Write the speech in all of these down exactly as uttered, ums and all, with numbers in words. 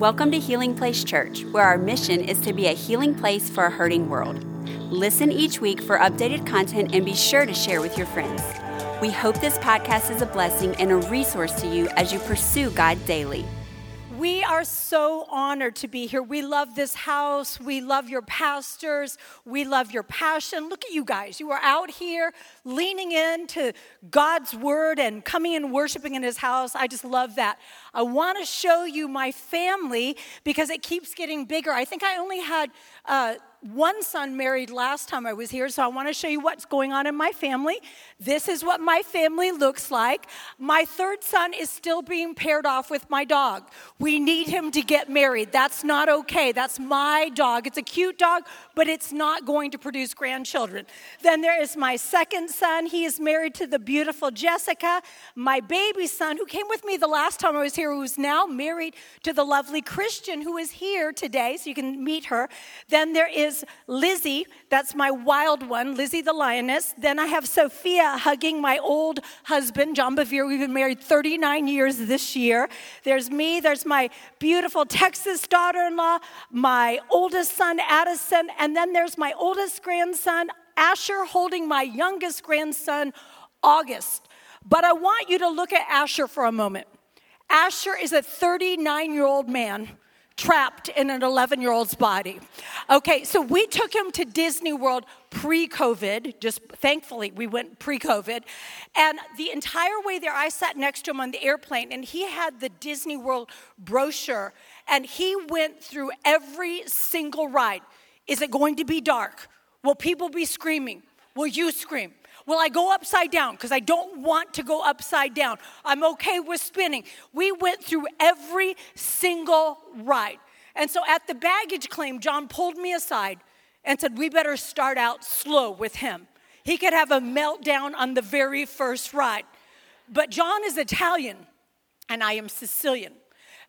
Welcome to Healing Place Church, where our mission is to be a healing place for a hurting world. Listen each week for updated content and be sure to share with your friends. We hope this podcast is a blessing and a resource to you as you pursue God daily. We are so honored to be here. We love this house. We love your pastors. We love your passion. Look at you guys. You are out here leaning into God's word and coming and worshiping in his house. I just love that. I want to show you my family because it keeps getting bigger. I think I only had uh, one son married last time I was here, so I want to show you what's going on in my family. This is what my family looks like. My third son is still being paired off with my dog. We need him to get married. That's not okay. That's my dog. It's a cute dog, but it's not going to produce grandchildren. Then there is my second son. He is married to the beautiful Jessica. My baby son, who came with me the last time I was here, who is now married to the lovely Christian, who is here today, so you can meet her. Then there is Lizzie. That's my wild one, Lizzie the lioness. Then I have Sophia hugging my old husband, John Bevere. We've been married thirty-nine years this year. There's me. There's my beautiful Texas daughter-in-law, my oldest son, Addison, and then there's my oldest grandson, Asher, holding my youngest grandson, August. But I want you to look at Asher for a moment. Asher is a thirty-nine-year-old man trapped in an eleven-year-old's body. Okay, so we took him to Disney World pre-COVID, just thankfully we went pre-COVID, and the entire way there I sat next to him on the airplane, and he had the Disney World brochure, and he went through every single ride. Is it going to be dark? Will people be screaming? Will you scream? Will I go upside down? Because I don't want to go upside down. I'm okay with spinning. We went through every single ride. And so at the baggage claim, John pulled me aside and said, we better start out slow with him. He could have a meltdown on the very first ride. But John is Italian, and I am Sicilian.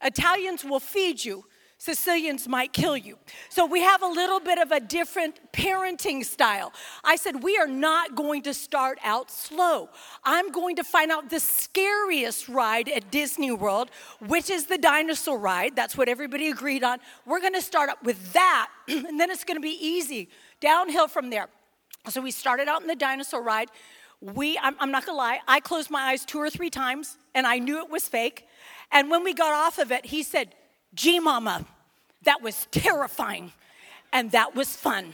Italians will feed you. Sicilians might kill you. So we have a little bit of a different parenting style. I said, we are not going to start out slow. I'm going to find out the scariest ride at Disney World, which is the dinosaur ride. That's what everybody agreed on. We're going to start up with that, and then it's going to be easy, downhill from there. So we started out in the dinosaur ride. We, I'm, I'm not going to lie, I closed my eyes two or three times, and I knew it was fake. And when we got off of it, he said, gee, mama, that was terrifying, and that was fun.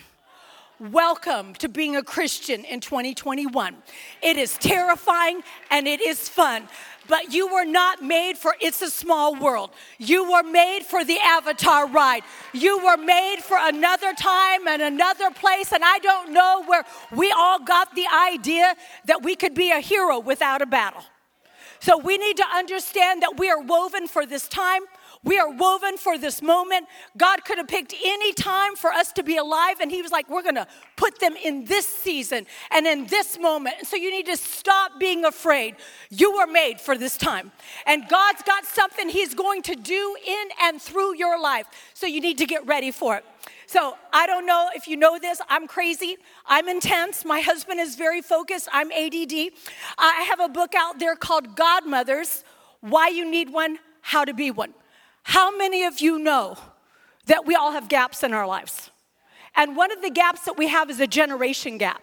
Welcome to being a Christian in twenty twenty-one. It is terrifying, and it is fun, but you were not made for It's a Small World. You were made for the Avatar ride. You were made for another time and another place, and I don't know where we all got the idea that we could be a hero without a battle. So we need to understand that we are woven for this time. We are woven for this moment. God could have picked any time for us to be alive, and he was like, we're going to put them in this season and in this moment. And so you need to stop being afraid. You were made for this time, and God's got something he's going to do in and through your life, so you need to get ready for it. So I don't know if you know this. I'm crazy. I'm intense. My husband is very focused. I'm A D D. I have a book out there called Godmothers, Why You Need One, How to Be One. How many of you know that we all have gaps in our lives? And one of the gaps that we have is a generation gap.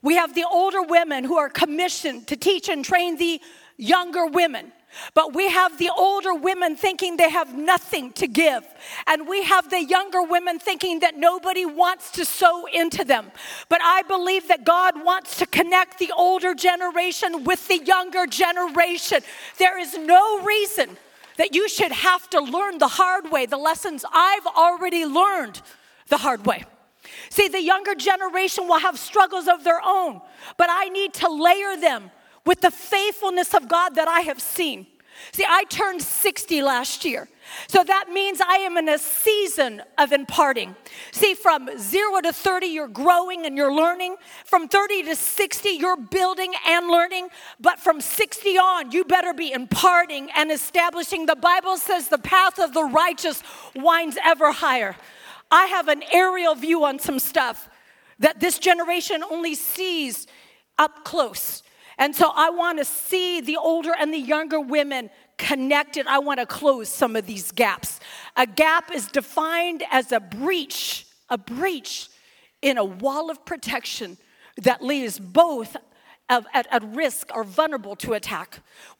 We have the older women who are commissioned to teach and train the younger women. But we have the older women thinking they have nothing to give. And we have the younger women thinking that nobody wants to sow into them. But I believe that God wants to connect the older generation with the younger generation. There is no reason that you should have to learn the hard way, the lessons I've already learned the hard way. See, the younger generation will have struggles of their own, but I need to layer them with the faithfulness of God that I have seen. See, I turned sixty last year, so that means I am in a season of imparting. See, from zero to thirty, you're growing and you're learning. From thirty to sixty, you're building and learning. But from sixty on, you better be imparting and establishing. The Bible says the path of the righteous winds ever higher. I have an aerial view on some stuff that this generation only sees up close. And so I want to see the older and the younger women connected. I want to close some of these gaps. A gap is defined as a breach, a breach in a wall of protection that leaves both Of, at, at risk or vulnerable to attack.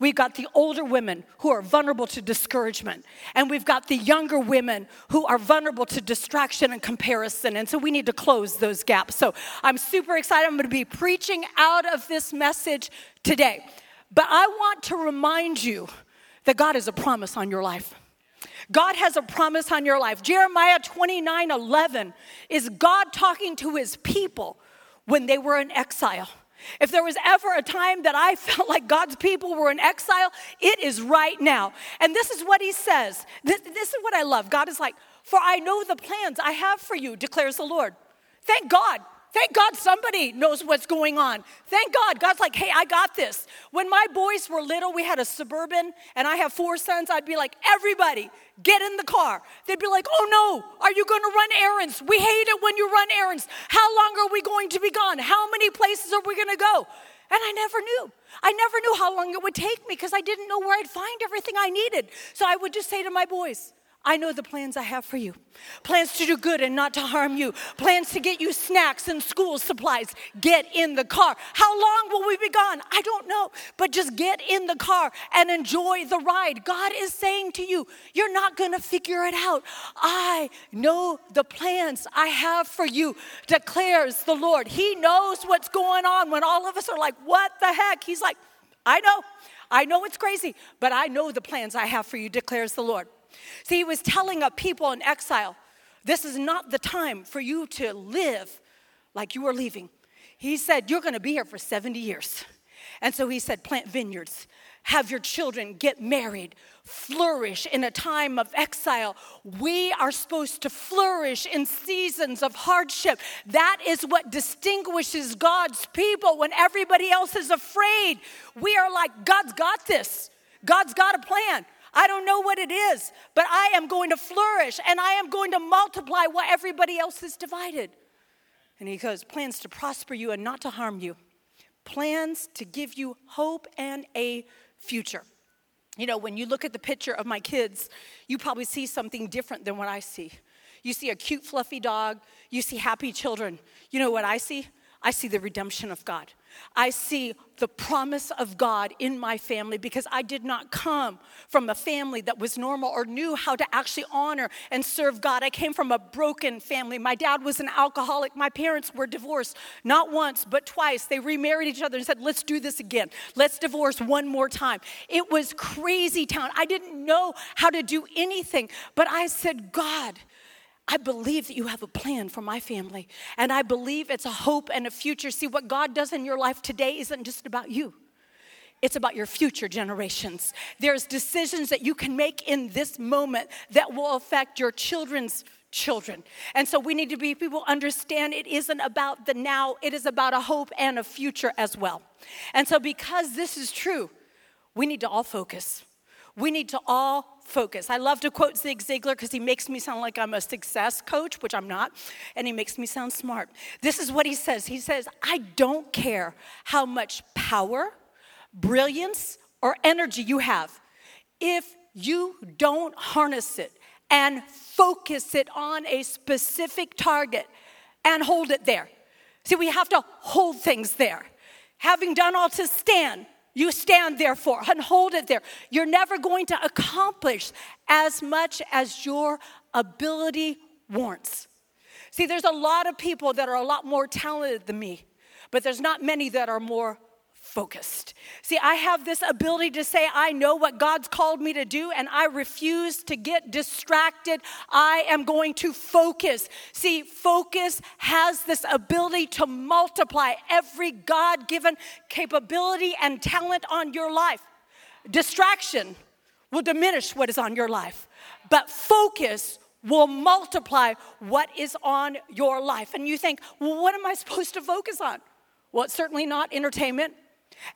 We've got the older women who are vulnerable to discouragement, and we've got the younger women who are vulnerable to distraction and comparison, and so we need to close those gaps. So I'm super excited. I'm going to be preaching out of this message today. But I want to remind you that God has a promise on your life. God has a promise on your life. Jeremiah twenty-nine eleven is God talking to his people when they were in exile. If there was ever a time that I felt like God's people were in exile, it is right now. And this is what he says. This, this is what I love. God is like, "For I know the plans I have for you, declares the Lord." Thank God. Thank God somebody knows what's going on. Thank God. God's like, "Hey, I got this." When my boys were little, we had a Suburban, and I have four sons. I'd be like, "Everybody, get in the car." They'd be like, "Oh no, are you going to run errands? We hate it when you run errands. How long are we going to be gone? How many places are we going to go?" And I never knew. I never knew how long it would take me because I didn't know where I'd find everything I needed. So I would just say to my boys, "I know the plans I have for you. Plans to do good and not to harm you. Plans to get you snacks and school supplies. Get in the car." How long will we be gone? I don't know. But just get in the car and enjoy the ride. God is saying to you, you're not going to figure it out. I know the plans I have for you, declares the Lord. He knows what's going on when all of us are like, "What the heck?" He's like, "I know. I know it's crazy, but I know the plans I have for you, declares the Lord." See, he was telling a people in exile, this is not the time for you to live like you are leaving. He said, "You're going to be here for seventy years. And so he said, "Plant vineyards, have your children, get married, flourish in a time of exile." We are supposed to flourish in seasons of hardship. That is what distinguishes God's people when everybody else is afraid. We are like, "God's got this. God's got a plan. I don't know what it is, but I am going to flourish and I am going to multiply what everybody else is divided." And he goes, "Plans to prosper you and not to harm you. Plans to give you hope and a future." You know, when you look at the picture of my kids, you probably see something different than what I see. You see a cute, fluffy dog. You see happy children. You know what I see? I see the redemption of God. I see the promise of God in my family because I did not come from a family that was normal or knew how to actually honor and serve God. I came from a broken family. My dad was an alcoholic. My parents were divorced, not once, but twice. They remarried each other and said, "Let's do this again. Let's divorce one more time." It was crazy town. I didn't know how to do anything, but I said, "God, I believe that you have a plan for my family, and I believe it's a hope and a future." See, what God does in your life today isn't just about you. It's about your future generations. There's decisions that you can make in this moment that will affect your children's children. And so we need to be people understand it isn't about the now. It is about a hope and a future as well. And so because this is true, we need to all focus. We need to all focus. I love to quote Zig Ziglar because he makes me sound like I'm a success coach, which I'm not, and he makes me sound smart. This is what he says. He says, "I don't care how much power, brilliance, or energy you have. If you don't harness it and focus it on a specific target and hold it there." See, we have to hold things there. "Having done all to stand, you stand there for and hold it there." You're never going to accomplish as much as your ability warrants. See, there's a lot of people that are a lot more talented than me, but there's not many that are more focused. See, I have this ability to say, "I know what God's called me to do, and I refuse to get distracted. I am going to focus." See, focus has this ability to multiply every God-given capability and talent on your life. Distraction will diminish what is on your life, but focus will multiply what is on your life. And you think, "Well, what am I supposed to focus on?" Well, it's certainly not entertainment.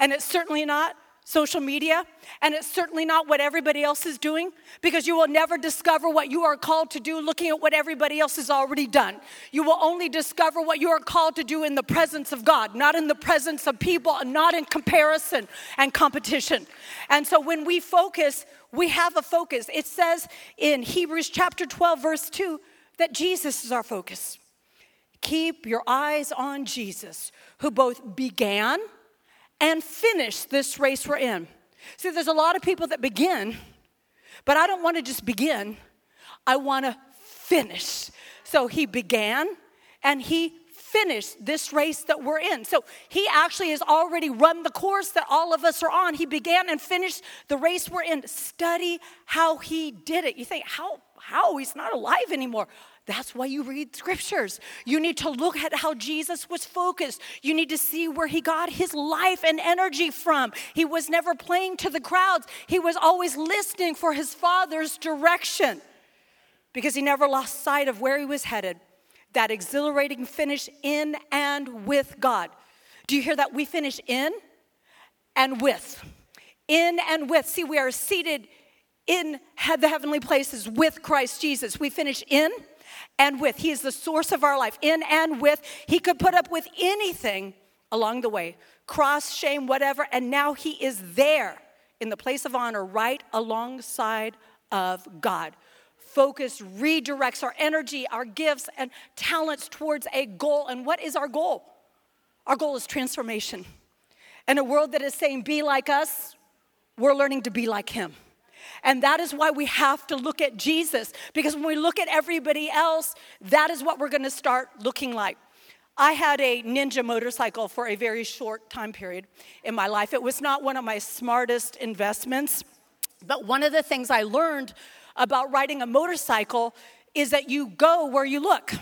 And it's certainly not social media, and it's certainly not what everybody else is doing, because you will never discover what you are called to do looking at what everybody else has already done. You will only discover what you are called to do in the presence of God, not in the presence of people, and not in comparison and competition. And so when we focus, we have a focus. It says in Hebrews chapter twelve, verse two, that Jesus is our focus. Keep your eyes on Jesus, who both began and finish this race we're in. See, there's a lot of people that begin, but I don't want to just begin. I want to finish. So he began and he finished this race that we're in. So he actually has already run the course that all of us are on. He began and finished the race we're in. Study how he did it. You think, how? How? He's not alive anymore. That's why you read scriptures. You need to look at how Jesus was focused. You need to see where he got his life and energy from. He was never playing to the crowds. He was always listening for his Father's direction, because he never lost sight of where he was headed, that exhilarating finish in and with God. Do you hear that? We finish in and with. In and with. See, we are seated in the heavenly places with Christ Jesus. We finish in and with. He is the source of our life. In and with. He could put up with anything along the way. Cross, shame, whatever. And now he is there in the place of honor, right alongside of God. Focus redirects our energy, our gifts, and talents towards a goal. And what is our goal? Our goal is transformation. In a world that is saying, be like us, we're learning to be like him. And that is why we have to look at Jesus, because when we look at everybody else, that is what we're going to start looking like. I had a Ninja motorcycle for a very short time period in my life. It was not one of my smartest investments, but one of the things I learned about riding a motorcycle is that you go where you look.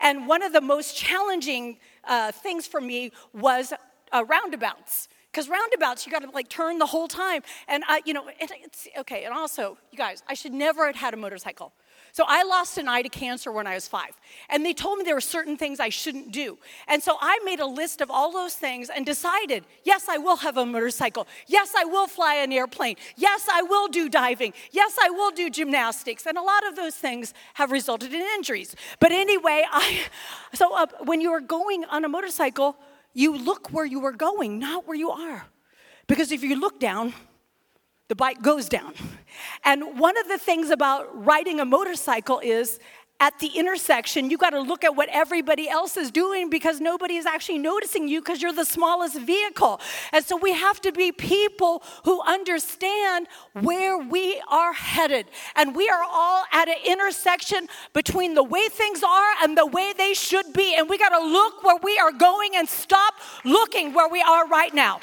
And one of the most challenging uh, things for me was uh, roundabouts. Because roundabouts, you got to like turn the whole time. And, I, you know, it, it's okay. And also, you guys, I should never have had a motorcycle. So I lost an eye to cancer when I was five. And they told me there were certain things I shouldn't do. And so I made a list of all those things and decided, yes, I will have a motorcycle. Yes, I will fly an airplane. Yes, I will do diving. Yes, I will do gymnastics. And a lot of those things have resulted in injuries. But anyway, I. so uh, when you are going on a motorcycle, you look where you are going, not where you are. Because if you look down, the bike goes down. And one of the things about riding a motorcycle is at the intersection, you got to look at what everybody else is doing, because nobody is actually noticing you because you're the smallest vehicle. And so we have to be people who understand where we are headed. And we are all at an intersection between the way things are and the way they should be. And we got to look where we are going and stop looking where we are right now.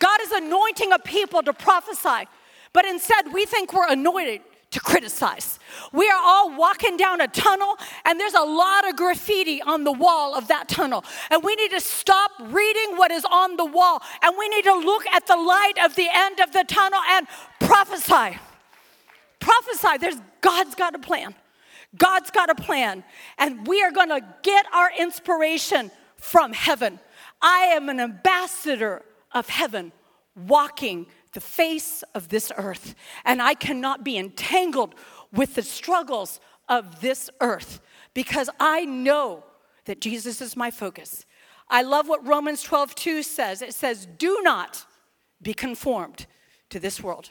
God is anointing a people to prophesy, but instead we think we're anointed to criticize. We are all walking down a tunnel, and there's a lot of graffiti on the wall of that tunnel. And we need to stop reading what is on the wall, and we need to look at the light of the end of the tunnel and prophesy. Prophesy. There's God's got a plan. God's got a plan. And we are going to get our inspiration from heaven. I am an ambassador of heaven, walking the face of this earth, and I cannot be entangled with the struggles of this earth, because I know that Jesus is my focus. I love what Romans twelve two says. It says, do not be conformed to this world.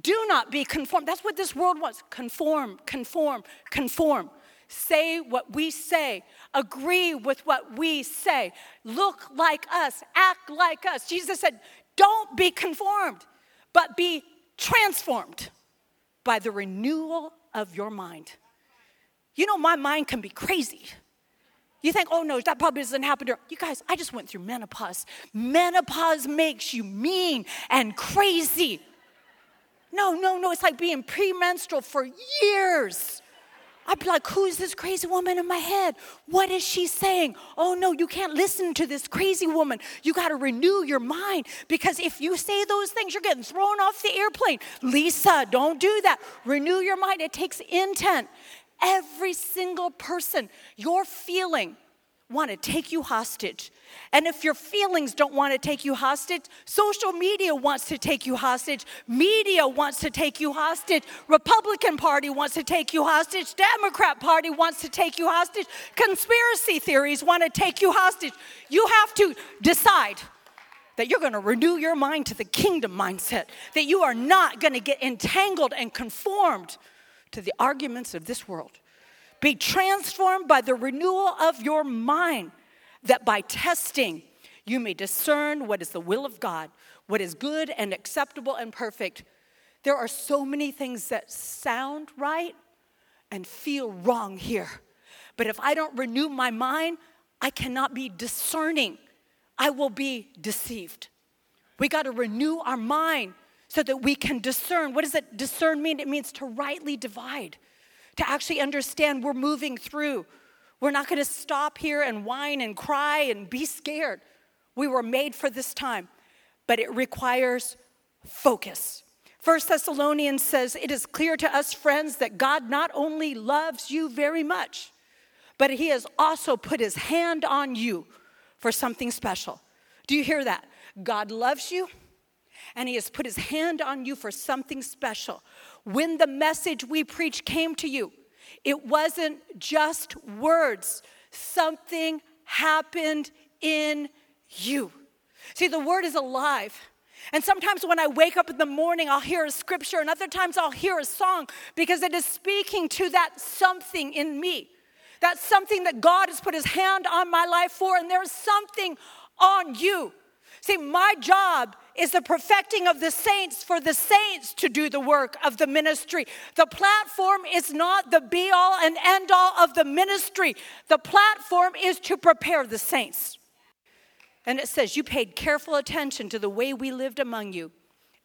Do not be conformed. That's what this world wants. Conform, conform, conform. Say what we say. Agree with what we say. Look like us. Act like us. Jesus said, don't be conformed, but be transformed by the renewal of your mind. You know, my mind can be crazy. You think, oh no, that probably doesn't happen to her. You guys, I just went through menopause. Menopause makes you mean and crazy. No, no, no, it's like being premenstrual for years. I'd be like, who is this crazy woman in my head? What is she saying? Oh, no, you can't listen to this crazy woman. You got to renew your mind, because if you say those things, you're getting thrown off the airplane. Lisa, don't do that. Renew your mind. It takes intent. Every single person, your feeling want to take you hostage. And if your feelings don't want to take you hostage, social media wants to take you hostage. Media wants to take you hostage. Republican Party wants to take you hostage. Democrat Party wants to take you hostage. Conspiracy theories want to take you hostage. You have to decide that you're going to renew your mind to the kingdom mindset, that you are not going to get entangled and conformed to the arguments of this world. Be transformed by the renewal of your mind, that by testing you may discern what is the will of God, what is good and acceptable and perfect. There are so many things that sound right and feel wrong here. But if I don't renew my mind, I cannot be discerning. I will be deceived. We got to renew our mind so that we can discern. What does that discern mean? It means to rightly divide. To actually understand we're moving through. We're not going to stop here and whine and cry and be scared. We were made for this time, but it requires focus. First Thessalonians says, it is clear to us, friends, that God not only loves you very much, but he has also put his hand on you for something special. Do you hear that? God loves you, and he has put his hand on you for something special. When the message we preach came to you, it wasn't just words. Something happened in you. See, the word is alive. And sometimes when I wake up in the morning, I'll hear a scripture, and other times I'll hear a song, because it is speaking to that something in me. That's something that God has put his hand on my life for, and there's something on you. See, my job is the perfecting of the saints for the saints to do the work of the ministry. The platform is not the be-all and end-all of the ministry. The platform is to prepare the saints. And it says, you paid careful attention to the way we lived among you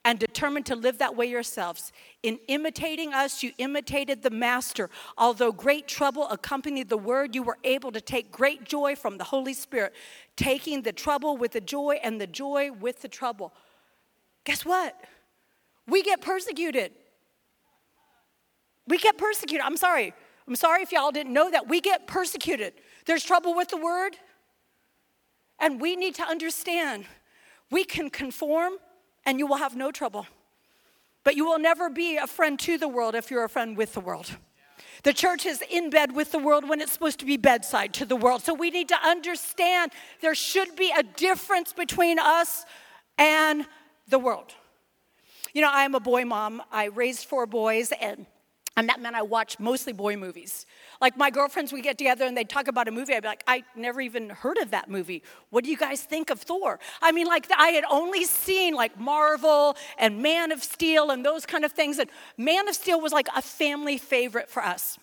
and determined to live that way yourselves. In imitating us, you imitated the Master. Although great trouble accompanied the word, you were able to take great joy from the Holy Spirit, taking the trouble with the joy and the joy with the trouble. Guess what? We get persecuted. We get persecuted. I'm sorry. I'm sorry if y'all didn't know that. We get persecuted. There's trouble with the word. And we need to understand we can conform and you will have no trouble. But you will never be a friend to the world if you're a friend with the world. The church is in bed with the world when it's supposed to be bedside to the world. So we need to understand there should be a difference between us and the world. You know, I'm a boy mom. I raised four boys, and, and that meant I watched mostly boy movies. Like my girlfriends, we get together and they talk about a movie. I'd be like, I never even heard of that movie. What do you guys think of Thor? I mean, like I had only seen like Marvel and Man of Steel and those kind of things. And Man of Steel was like a family favorite for us.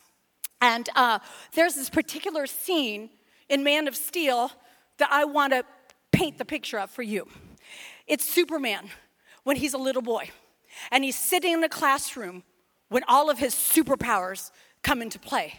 And uh, there's this particular scene in Man of Steel that I want to paint the picture of for you. It's Superman when he's a little boy. And he's sitting in a classroom when all of his superpowers come into play.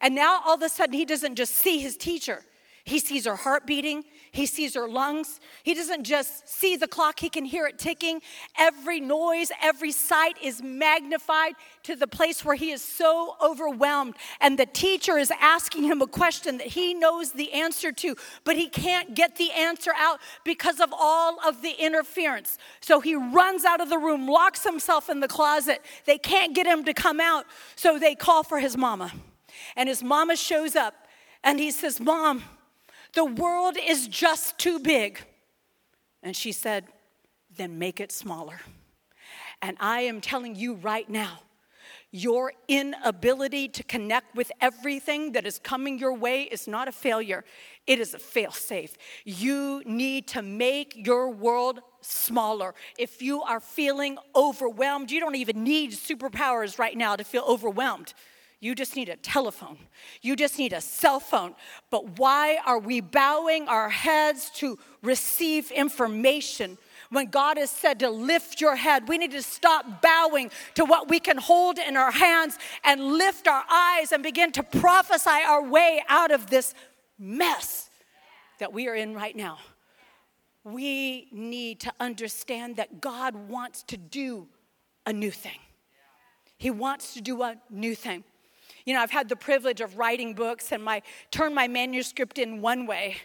And now all of a sudden he doesn't just see his teacher. He sees her heart beating. He sees her lungs. He doesn't just see the clock. He can hear it ticking. Every noise, every sight is magnified to the place where he is so overwhelmed. And the teacher is asking him a question that he knows the answer to, but he can't get the answer out because of all of the interference. So he runs out of the room, locks himself in the closet. They can't get him to come out, so they call for his mama. And his mama shows up, and he says, Mom, the world is just too big. And she said, then make it smaller. And I am telling you right now, your inability to connect with everything that is coming your way is not a failure. It is a fail-safe. You need to make your world smaller. If you are feeling overwhelmed, you don't even need superpowers right now to feel overwhelmed. You just need a telephone. You just need a cell phone. But why are we bowing our heads to receive information when God has said to lift your head? We need to stop bowing to what we can hold in our hands and lift our eyes and begin to prophesy our way out of this mess that we are in right now. We need to understand that God wants to do a new thing. He wants to do a new thing. you know, I've had the privilege of writing books and my turn my manuscript in one way,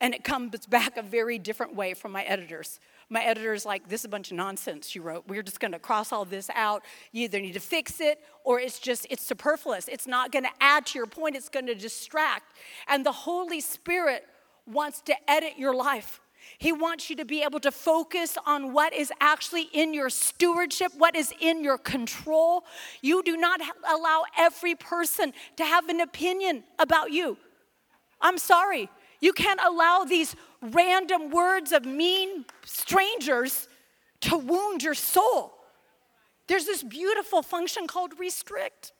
and it comes back a very different way from my editors. My editor's like, this is a bunch of nonsense you wrote. We're just going to cross all this out. You either need to fix it or it's just, it's superfluous. It's not going to add to your point. It's going to distract. And the Holy Spirit wants to edit your life. He wants you to be able to focus on what is actually in your stewardship, what is in your control. You do not allow every person to have an opinion about you. I'm sorry. You can't allow these random words of mean strangers to wound your soul. There's this beautiful function called restrict.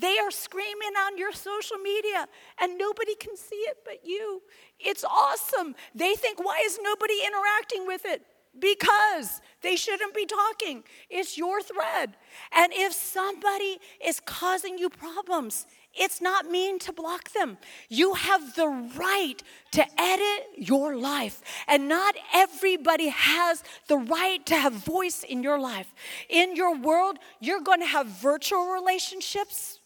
They are screaming on your social media, and nobody can see it but you. It's awesome. They think, why is nobody interacting with it? Because they shouldn't be talking. It's your thread. And if somebody is causing you problems, it's not mean to block them. You have the right to edit your life. And not everybody has the right to have voice in your life. In your world, you're going to have virtual relationships.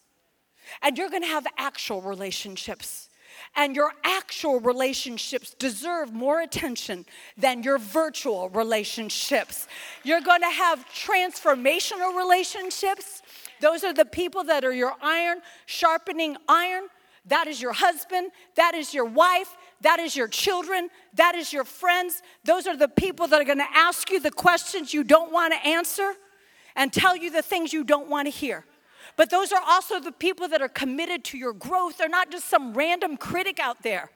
And you're going to have actual relationships. And your actual relationships deserve more attention than your virtual relationships. You're going to have transformational relationships. Those are the people that are your iron, sharpening iron. That is your husband. That is your wife. That is your children. That is your friends. Those are the people that are going to ask you the questions you don't want to answer and tell you the things you don't want to hear. But those are also the people that are committed to your growth. They're not just some random critic out there.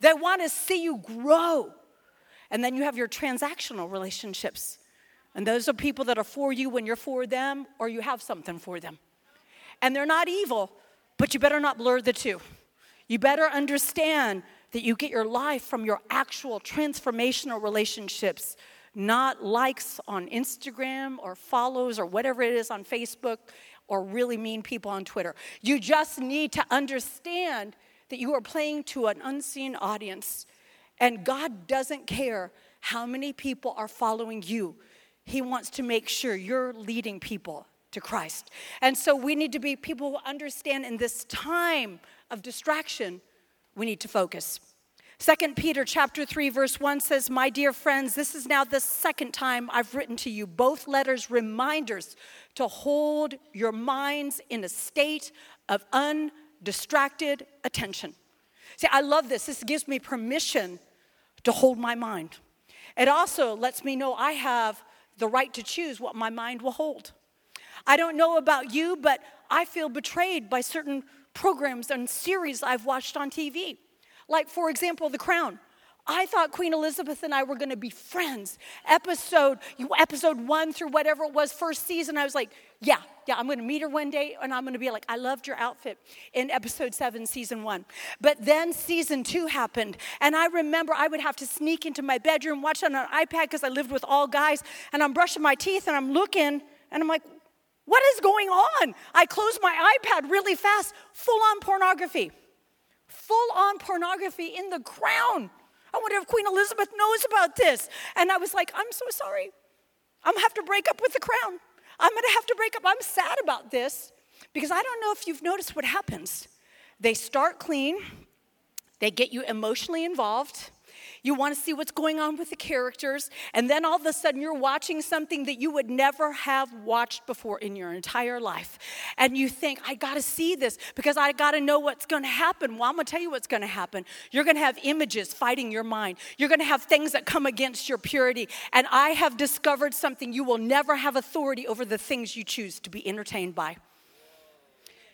They want to see you grow. And then you have your transactional relationships. And those are people that are for you when you're for them or you have something for them. And they're not evil, but you better not blur the two. You better understand that you get your life from your actual transformational relationships, not likes on Instagram or follows or whatever it is on Facebook or really mean people on Twitter. You just need to understand that you are playing to an unseen audience, and God doesn't care how many people are following you. He wants to make sure you're leading people to Christ. And so we need to be people who understand in this time of distraction, we need to focus. Second Peter chapter three, verse one says, my dear friends, this is now the second time I've written to you, both letters reminders to hold your minds in a state of undistracted attention. See, I love this. This gives me permission to hold my mind. It also lets me know I have the right to choose what my mind will hold. I don't know about you, but I feel betrayed by certain programs and series I've watched on T V. Like, for example, The Crown. I thought Queen Elizabeth and I were going to be friends. Episode episode one through whatever it was, first season, I was like, yeah, yeah, I'm going to meet her one day, and I'm going to be like, I loved your outfit in episode seven, season one. But then season two happened, and I remember I would have to sneak into my bedroom, watch it on an iPad because I lived with all guys, and I'm brushing my teeth, and I'm looking, and I'm like, what is going on? I closed my iPad really fast, full-on pornography. Full-on pornography in The Crown. I wonder if Queen Elizabeth knows about this. And I was like, I'm so sorry. I'm going to have to break up with The Crown. I'm going to have to break up. I'm sad about this because I don't know if you've noticed what happens. They start clean. They get you emotionally involved. You want to see what's going on with the characters. And then all of a sudden you're watching something that you would never have watched before in your entire life. And you think, I got to see this because I got to know what's going to happen. Well, I'm going to tell you what's going to happen. You're going to have images fighting your mind. You're going to have things that come against your purity. And I have discovered something. You will never have authority over the things you choose to be entertained by.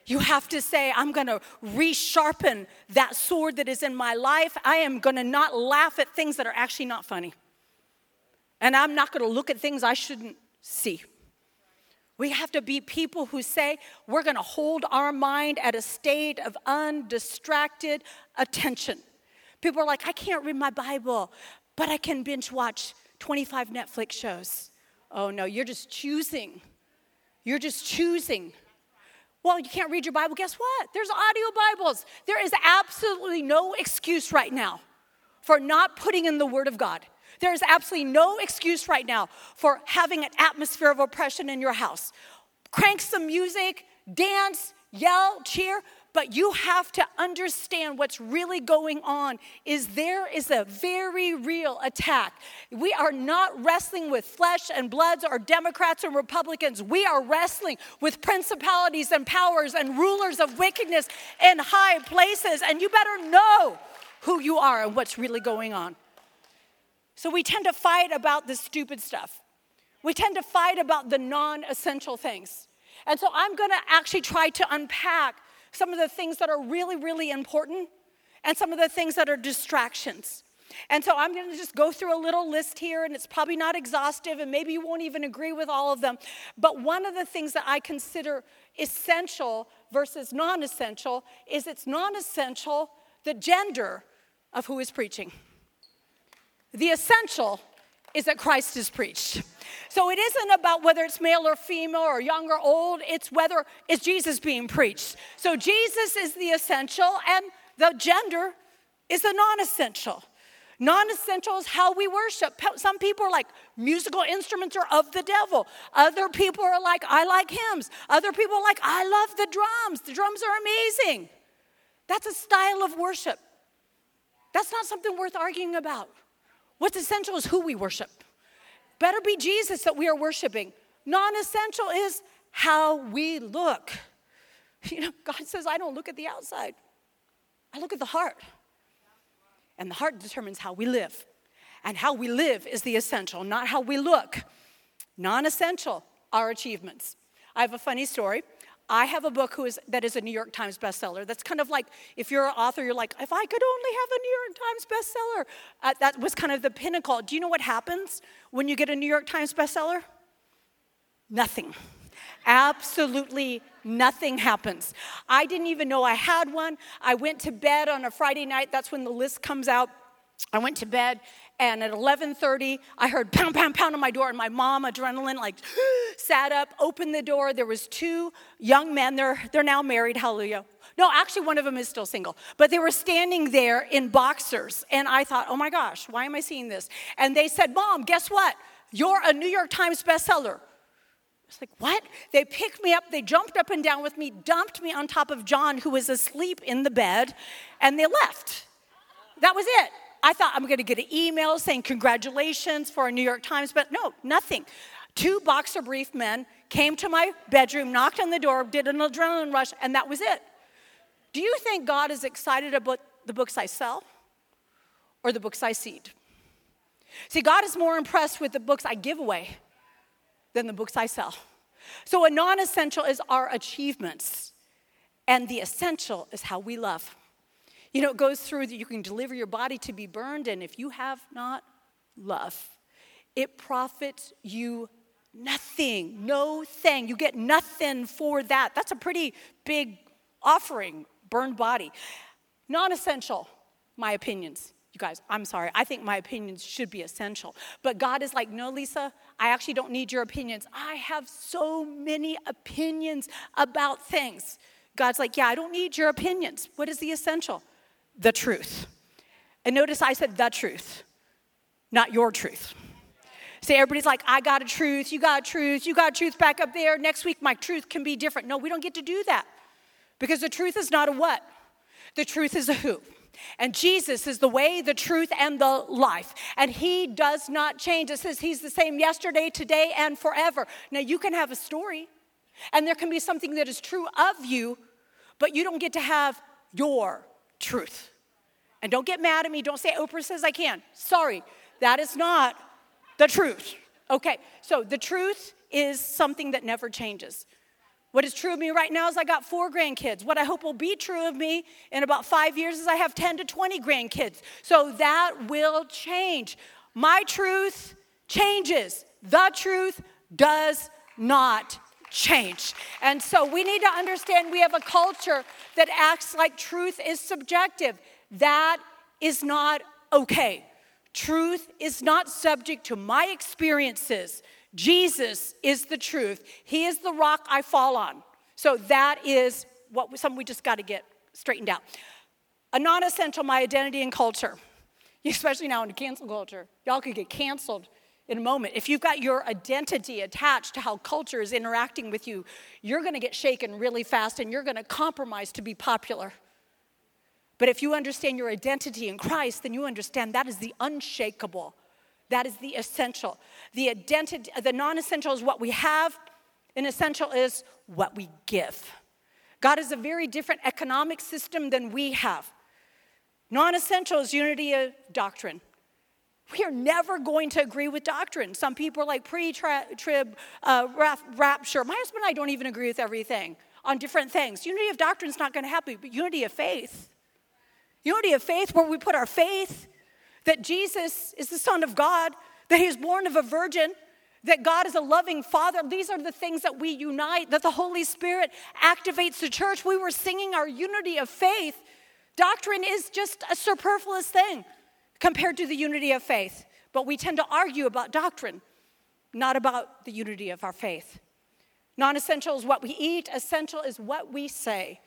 You have to say, I'm going to resharpen that sword that is in my life. I am going to not laugh at things that are actually not funny. And I'm not going to look at things I shouldn't see. We have to be people who say, we're going to hold our mind at a state of undistracted attention. People are like, I can't read my Bible, but I can binge watch twenty-five Netflix shows. Oh, no, you're just choosing. You're just choosing. Well, you can't read your Bible. Guess what? There's audio Bibles. There is absolutely no excuse right now for not putting in the Word of God. There is absolutely no excuse right now for having an atmosphere of oppression in your house. Crank some music, dance, yell, cheer, but you have to understand what's really going on is there is a very real attack. We are not wrestling with flesh and bloods or Democrats and Republicans. We are wrestling with principalities and powers and rulers of wickedness in high places. And you better know who you are and what's really going on. So we tend to fight about the stupid stuff. We tend to fight about the non-essential things. And so I'm going to actually try to unpack some of the things that are really, really important, and some of the things that are distractions. And so I'm going to just go through a little list here, and it's probably not exhaustive, and maybe you won't even agree with all of them. But one of the things that I consider essential versus non-essential is it's non-essential the gender of who is preaching. The essential is that Christ is preached. So it isn't about whether it's male or female or young or old. It's whether is Jesus being preached. So Jesus is the essential, and the gender is the non-essential. Non-essential is how we worship. Some people are like, musical instruments are of the devil. Other people are like, I like hymns. Other people are like, I love the drums. The drums are amazing. That's a style of worship. That's not something worth arguing about. What's essential is who we worship. Better be Jesus that we are worshiping. Non-essential is how we look. You know, God says, I don't look at the outside. I look at the heart. And the heart determines how we live. And how we live is the essential, not how we look. Non-essential are achievements. I have a funny story. I have a book who is, that is a New York Times bestseller. That's kind of like, if you're an author, you're like, if I could only have a New York Times bestseller. Uh, that was kind of the pinnacle. Do you know what happens when you get a New York Times bestseller? Nothing. Absolutely nothing happens. I didn't even know I had one. I went to bed on a Friday night. That's when the list comes out. I went to bed, and at eleven thirty, I heard pound, pound, pound on my door, and my mom, adrenaline, like, sat up, opened the door. There was two young men. They're, they're now married, hallelujah. No, actually, one of them is still single. But they were standing there in boxers, and I thought, oh, my gosh, why am I seeing this? And they said, Mom, guess what? You're a New York Times bestseller. I was like, what? They picked me up. They jumped up and down with me, dumped me on top of John, who was asleep in the bed, and they left. That was it. I thought I'm going to get an email saying congratulations for a New York Times, but no, nothing. Two boxer brief men came to my bedroom, knocked on the door, did an adrenaline rush, and that was it. Do you think God is excited about the books I sell or the books I seed? See, God is more impressed with the books I give away than the books I sell. So a non-essential is our achievements, and the essential is how we love. You know, it goes through that you can deliver your body to be burned, and if you have not love, it profits you nothing, no thing. You get nothing for that. That's a pretty big offering, burned body. Non-essential, my opinions. You guys, I'm sorry. I think my opinions should be essential. But God is like, no, Lisa, I actually don't need your opinions. I have so many opinions about things. God's like, yeah, I don't need your opinions. What is the essential? The truth. And notice I said the truth, not your truth. See, everybody's like, I got a truth, you got a truth, you got a truth back up there. Next week, my truth can be different. No, we don't get to do that because the truth is not a what. The truth is a who. And Jesus is the way, the truth, and the life. And he does not change. It says he's the same yesterday, today, and forever. Now, you can have a story, and there can be something that is true of you, but you don't get to have your truth. And don't get mad at me. Don't say, Oprah says I can. Sorry, that is not the truth. Okay, so the truth is something that never changes. What is true of me right now is I got four grandkids. What I hope will be true of me in about five years is I have ten to twenty grandkids. So that will change. My truth changes. The truth does not change. Change. And so we need to understand we have a culture that acts like truth is subjective. That is not okay. Truth is not subject to my experiences. Jesus is the truth. He is the rock I fall on. So that is what something we just got to get straightened out. A non-essential, my identity and culture, especially now in cancel culture. Y'all could get canceled in a moment. If you've got your identity attached to how culture is interacting with you, you're going to get shaken really fast and you're going to compromise to be popular. But if you understand your identity in Christ, then you understand that is the unshakable. That is the essential. The identity, the non-essential is what we have. An essential is what we give. God is a very different economic system than we have. Non-essential is unity of doctrine. We are never going to agree with doctrine. Some people are like pre-trib, uh, rapture. My husband and I don't even agree with everything on different things. Unity of doctrine is not going to happen, but unity of faith. Unity of faith, where we put our faith that Jesus is the Son of God, that he was born of a virgin, that God is a loving Father. These are the things that we unite, that the Holy Spirit activates the church. We were singing our unity of faith. Doctrine is just a superfluous thing compared to the unity of faith. But we tend to argue about doctrine, not about the unity of our faith. Non-essential is what we eat. Essential is what we say.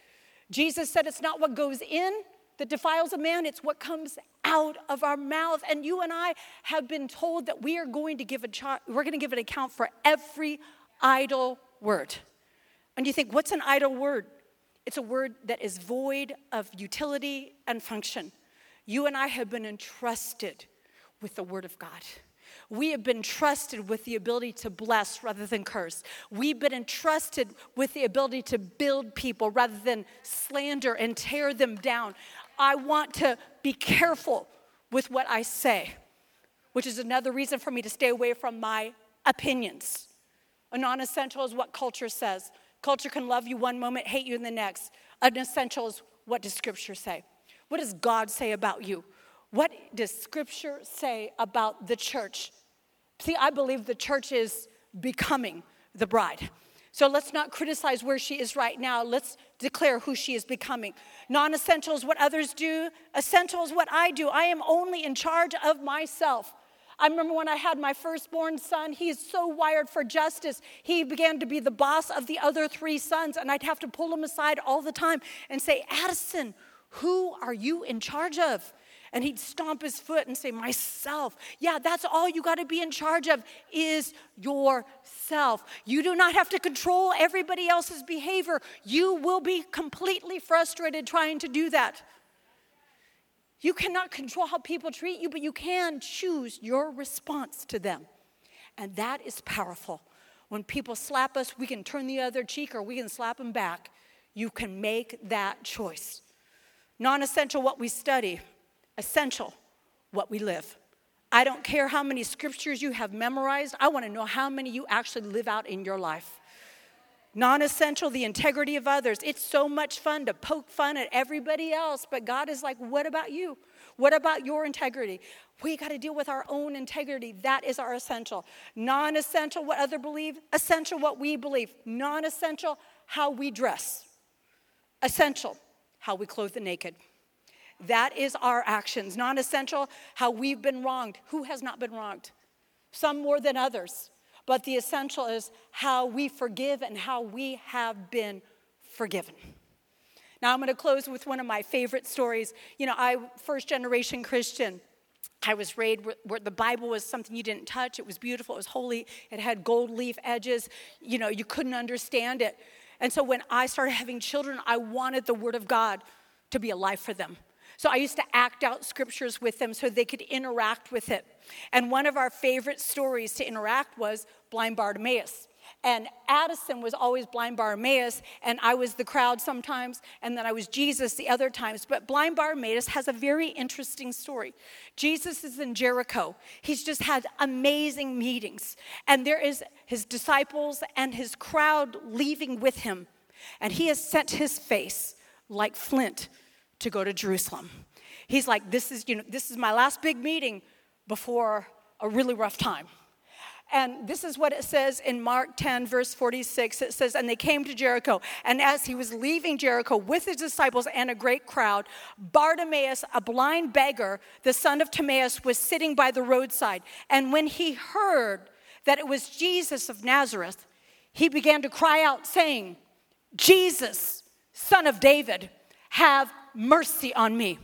Jesus said it's not what goes in that defiles a man, it's what comes out of our mouth. And you and I have been told that we are going to give a char- we're going to give an account for every idle word. And you think, what's an idle word? It's a word that is void of utility and function. You and I have been entrusted with the Word of God. We have been trusted with the ability to bless rather than curse. We've been entrusted with the ability to build people rather than slander and tear them down. I want to be careful with what I say, which is another reason for me to stay away from my opinions. A non-essential is what culture says. Culture can love you one moment, hate you in the next. An essential is what does Scripture say? What does God say about you? What does Scripture say about the church? See, I believe the church is becoming the bride. So let's not criticize where she is right now. Let's declare who she is becoming. Non-essential is what others do. Essential is what I do. I am only in charge of myself. I remember when I had my firstborn son, he is so wired for justice. He began to be the boss of the other three sons, and I'd have to pull him aside all the time and say, Addison, who are you in charge of? And he'd stomp his foot and say, myself. Yeah, that's all you got to be in charge of is yourself. You do not have to control everybody else's behavior. You will be completely frustrated trying to do that. You cannot control how people treat you, but you can choose your response to them. And that is powerful. When people slap us, we can turn the other cheek or we can slap them back. You can make that choice. Non-essential, what we study. Essential, what we live. I don't care how many scriptures you have memorized. I want to know how many you actually live out in your life. Non-essential, the integrity of others. It's so much fun to poke fun at everybody else, but God is like, what about you? What about your integrity? We got to deal with our own integrity. That is our essential. Non-essential, what others believe. Essential, what we believe. Non-essential, how we dress. Essential, how we clothe the naked. That is our actions. Non-essential, how we've been wronged. Who has not been wronged? Some more than others. But the essential is how we forgive and how we have been forgiven. Now I'm going to close with one of my favorite stories. You know, I, first generation Christian, I was raised where, where the Bible was something you didn't touch. It was beautiful. It was holy. It had gold leaf edges. You know, you couldn't understand it. And so when I started having children, I wanted the Word of God to be alive for them. So I used to act out scriptures with them so they could interact with it. And one of our favorite stories to interact was Blind Bartimaeus. And Addison was always Blind Bartimaeus, and I was the crowd sometimes, and then I was Jesus the other times. But Blind Bartimaeus has a very interesting story. Jesus is in Jericho. He's just had amazing meetings. And there is his disciples and his crowd leaving with him. And he has set his face like flint to go to Jerusalem. He's like, this is, you know, this is my last big meeting before a really rough time. And this is what it says in Mark ten, verse forty-six. It says, and they came to Jericho. And as he was leaving Jericho with his disciples and a great crowd, Bartimaeus, a blind beggar, the son of Timaeus, was sitting by the roadside. And when he heard that it was Jesus of Nazareth, he began to cry out, saying, Jesus, Son of David, have mercy on me.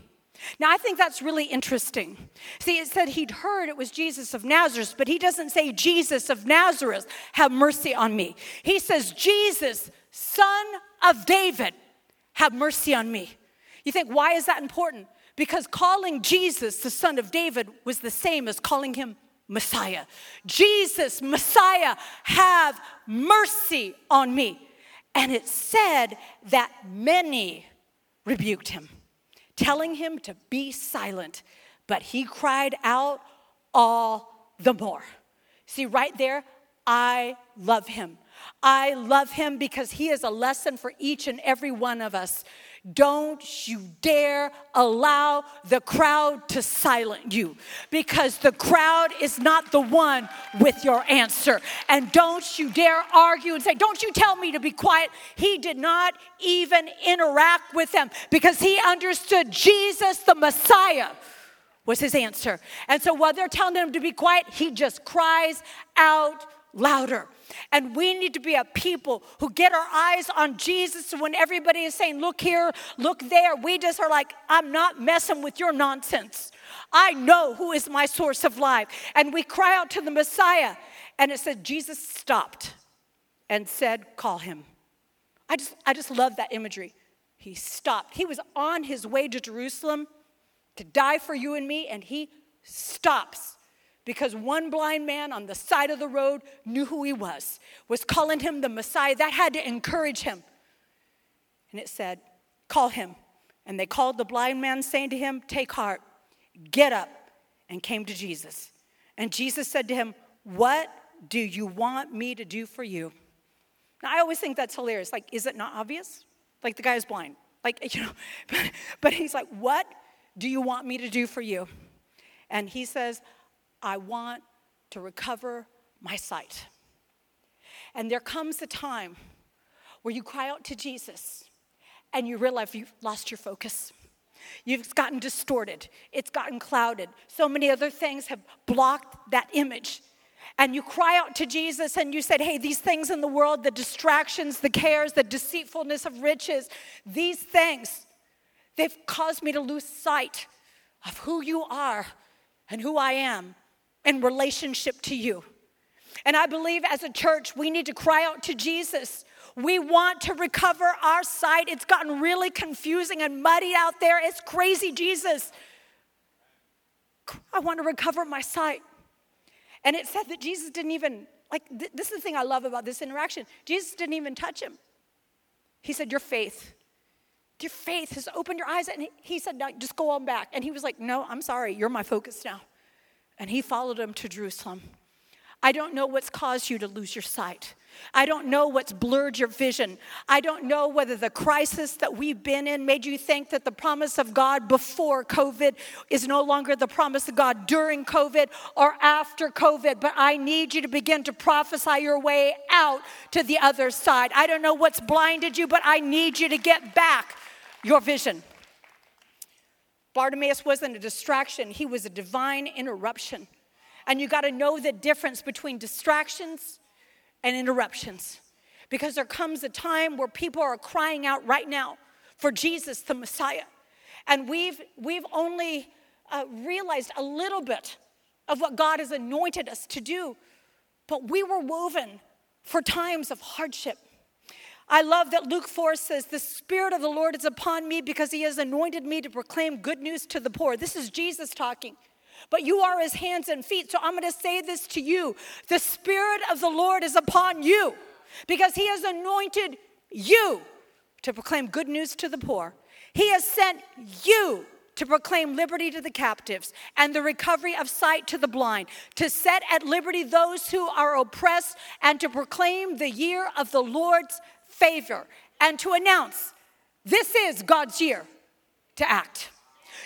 Now, I think that's really interesting. See, it said he'd heard it was Jesus of Nazareth, but he doesn't say, Jesus of Nazareth, have mercy on me. He says, Jesus, son of David, have mercy on me. You think, why is that important? Because calling Jesus the son of David was the same as calling him Messiah. Jesus, Messiah, have mercy on me. And it said that many rebuked him, telling him to be silent, but he cried out all the more. See, right there, I love him. I love him because he is a lesson for each and every one of us. Don't you dare allow the crowd to silence you, because the crowd is not the one with your answer. And don't you dare argue and say, don't you tell me to be quiet. He did not even interact with them because he understood Jesus, the Messiah, was his answer. And so while they're telling him to be quiet, he just cries out louder. And we need to be a people who get our eyes on Jesus when everybody is saying, look here, look there. We just are like, I'm not messing with your nonsense. I know who is my source of life. And we cry out to the Messiah. And it said, Jesus stopped and said, call him. I just, I just love that imagery. He stopped. He was on his way to Jerusalem to die for you and me, and he stops. Because one blind man on the side of the road knew who he was, was calling him the Messiah. That had to encourage him. And it said, call him. And they called the blind man, saying to him, take heart, get up, and came to Jesus. And Jesus said to him, what do you want me to do for you? Now, I always think that's hilarious. Like, is it not obvious? Like, the guy is blind. Like, you know, but, but he's like, what do you want me to do for you? And he says, I want to recover my sight. And there comes a time where you cry out to Jesus and you realize you've lost your focus. You've gotten distorted. It's gotten clouded. So many other things have blocked that image. And you cry out to Jesus and you said, hey, these things in the world, the distractions, the cares, the deceitfulness of riches, these things, they've caused me to lose sight of who you are and who I am in relationship to you. And I believe as a church, we need to cry out to Jesus. We want to recover our sight. It's gotten really confusing and muddy out there. It's crazy, Jesus. I want to recover my sight. And it said that Jesus didn't even, like, th- this is the thing I love about this interaction. Jesus didn't even touch him. He said, your faith, your faith has opened your eyes. And he said, no, just go on back. And he was like, no, I'm sorry. You're my focus now. And he followed him to Jerusalem. I don't know what's caused you to lose your sight. I don't know what's blurred your vision. I don't know whether the crisis that we've been in made you think that the promise of God before COVID is no longer the promise of God during COVID or after COVID. But I need you to begin to prophesy your way out to the other side. I don't know what's blinded you, but I need you to get back your vision. Bartimaeus wasn't a distraction. He was a divine interruption. And you got to know the difference between distractions and interruptions. Because there comes a time where people are crying out right now for Jesus, the Messiah. And we've, we've only uh, realized a little bit of what God has anointed us to do. But we were woven for times of hardship. I love that Luke four says, the Spirit of the Lord is upon me because he has anointed me to proclaim good news to the poor. This is Jesus talking. But you are his hands and feet. So I'm going to say this to you. The Spirit of the Lord is upon you because he has anointed you to proclaim good news to the poor. He has sent you to proclaim liberty to the captives and the recovery of sight to the blind, to set at liberty those who are oppressed, and to proclaim the year of the Lord's favor, and to announce this is God's year to act.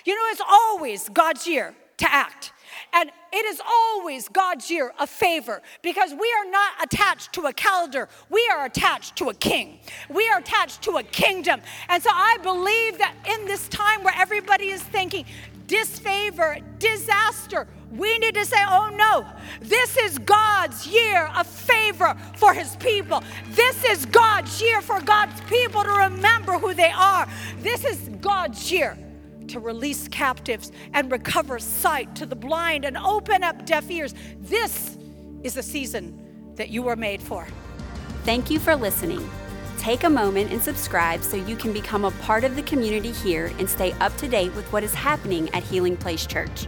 You know, it's always God's year to act. And it is always God's year of favor, because we are not attached to a calendar. We are attached to a king. We are attached to a kingdom. And so I believe that in this time where everybody is thinking disfavor, disaster, we need to say, oh no, this is God's year of favor for his people. This is God's year for God's people to remember who they are. This is God's year to release captives and recover sight to the blind and open up deaf ears. This is the season that you were made for. Thank you for listening. Take a moment and subscribe so you can become a part of the community here and stay up to date with what is happening at Healing Place Church.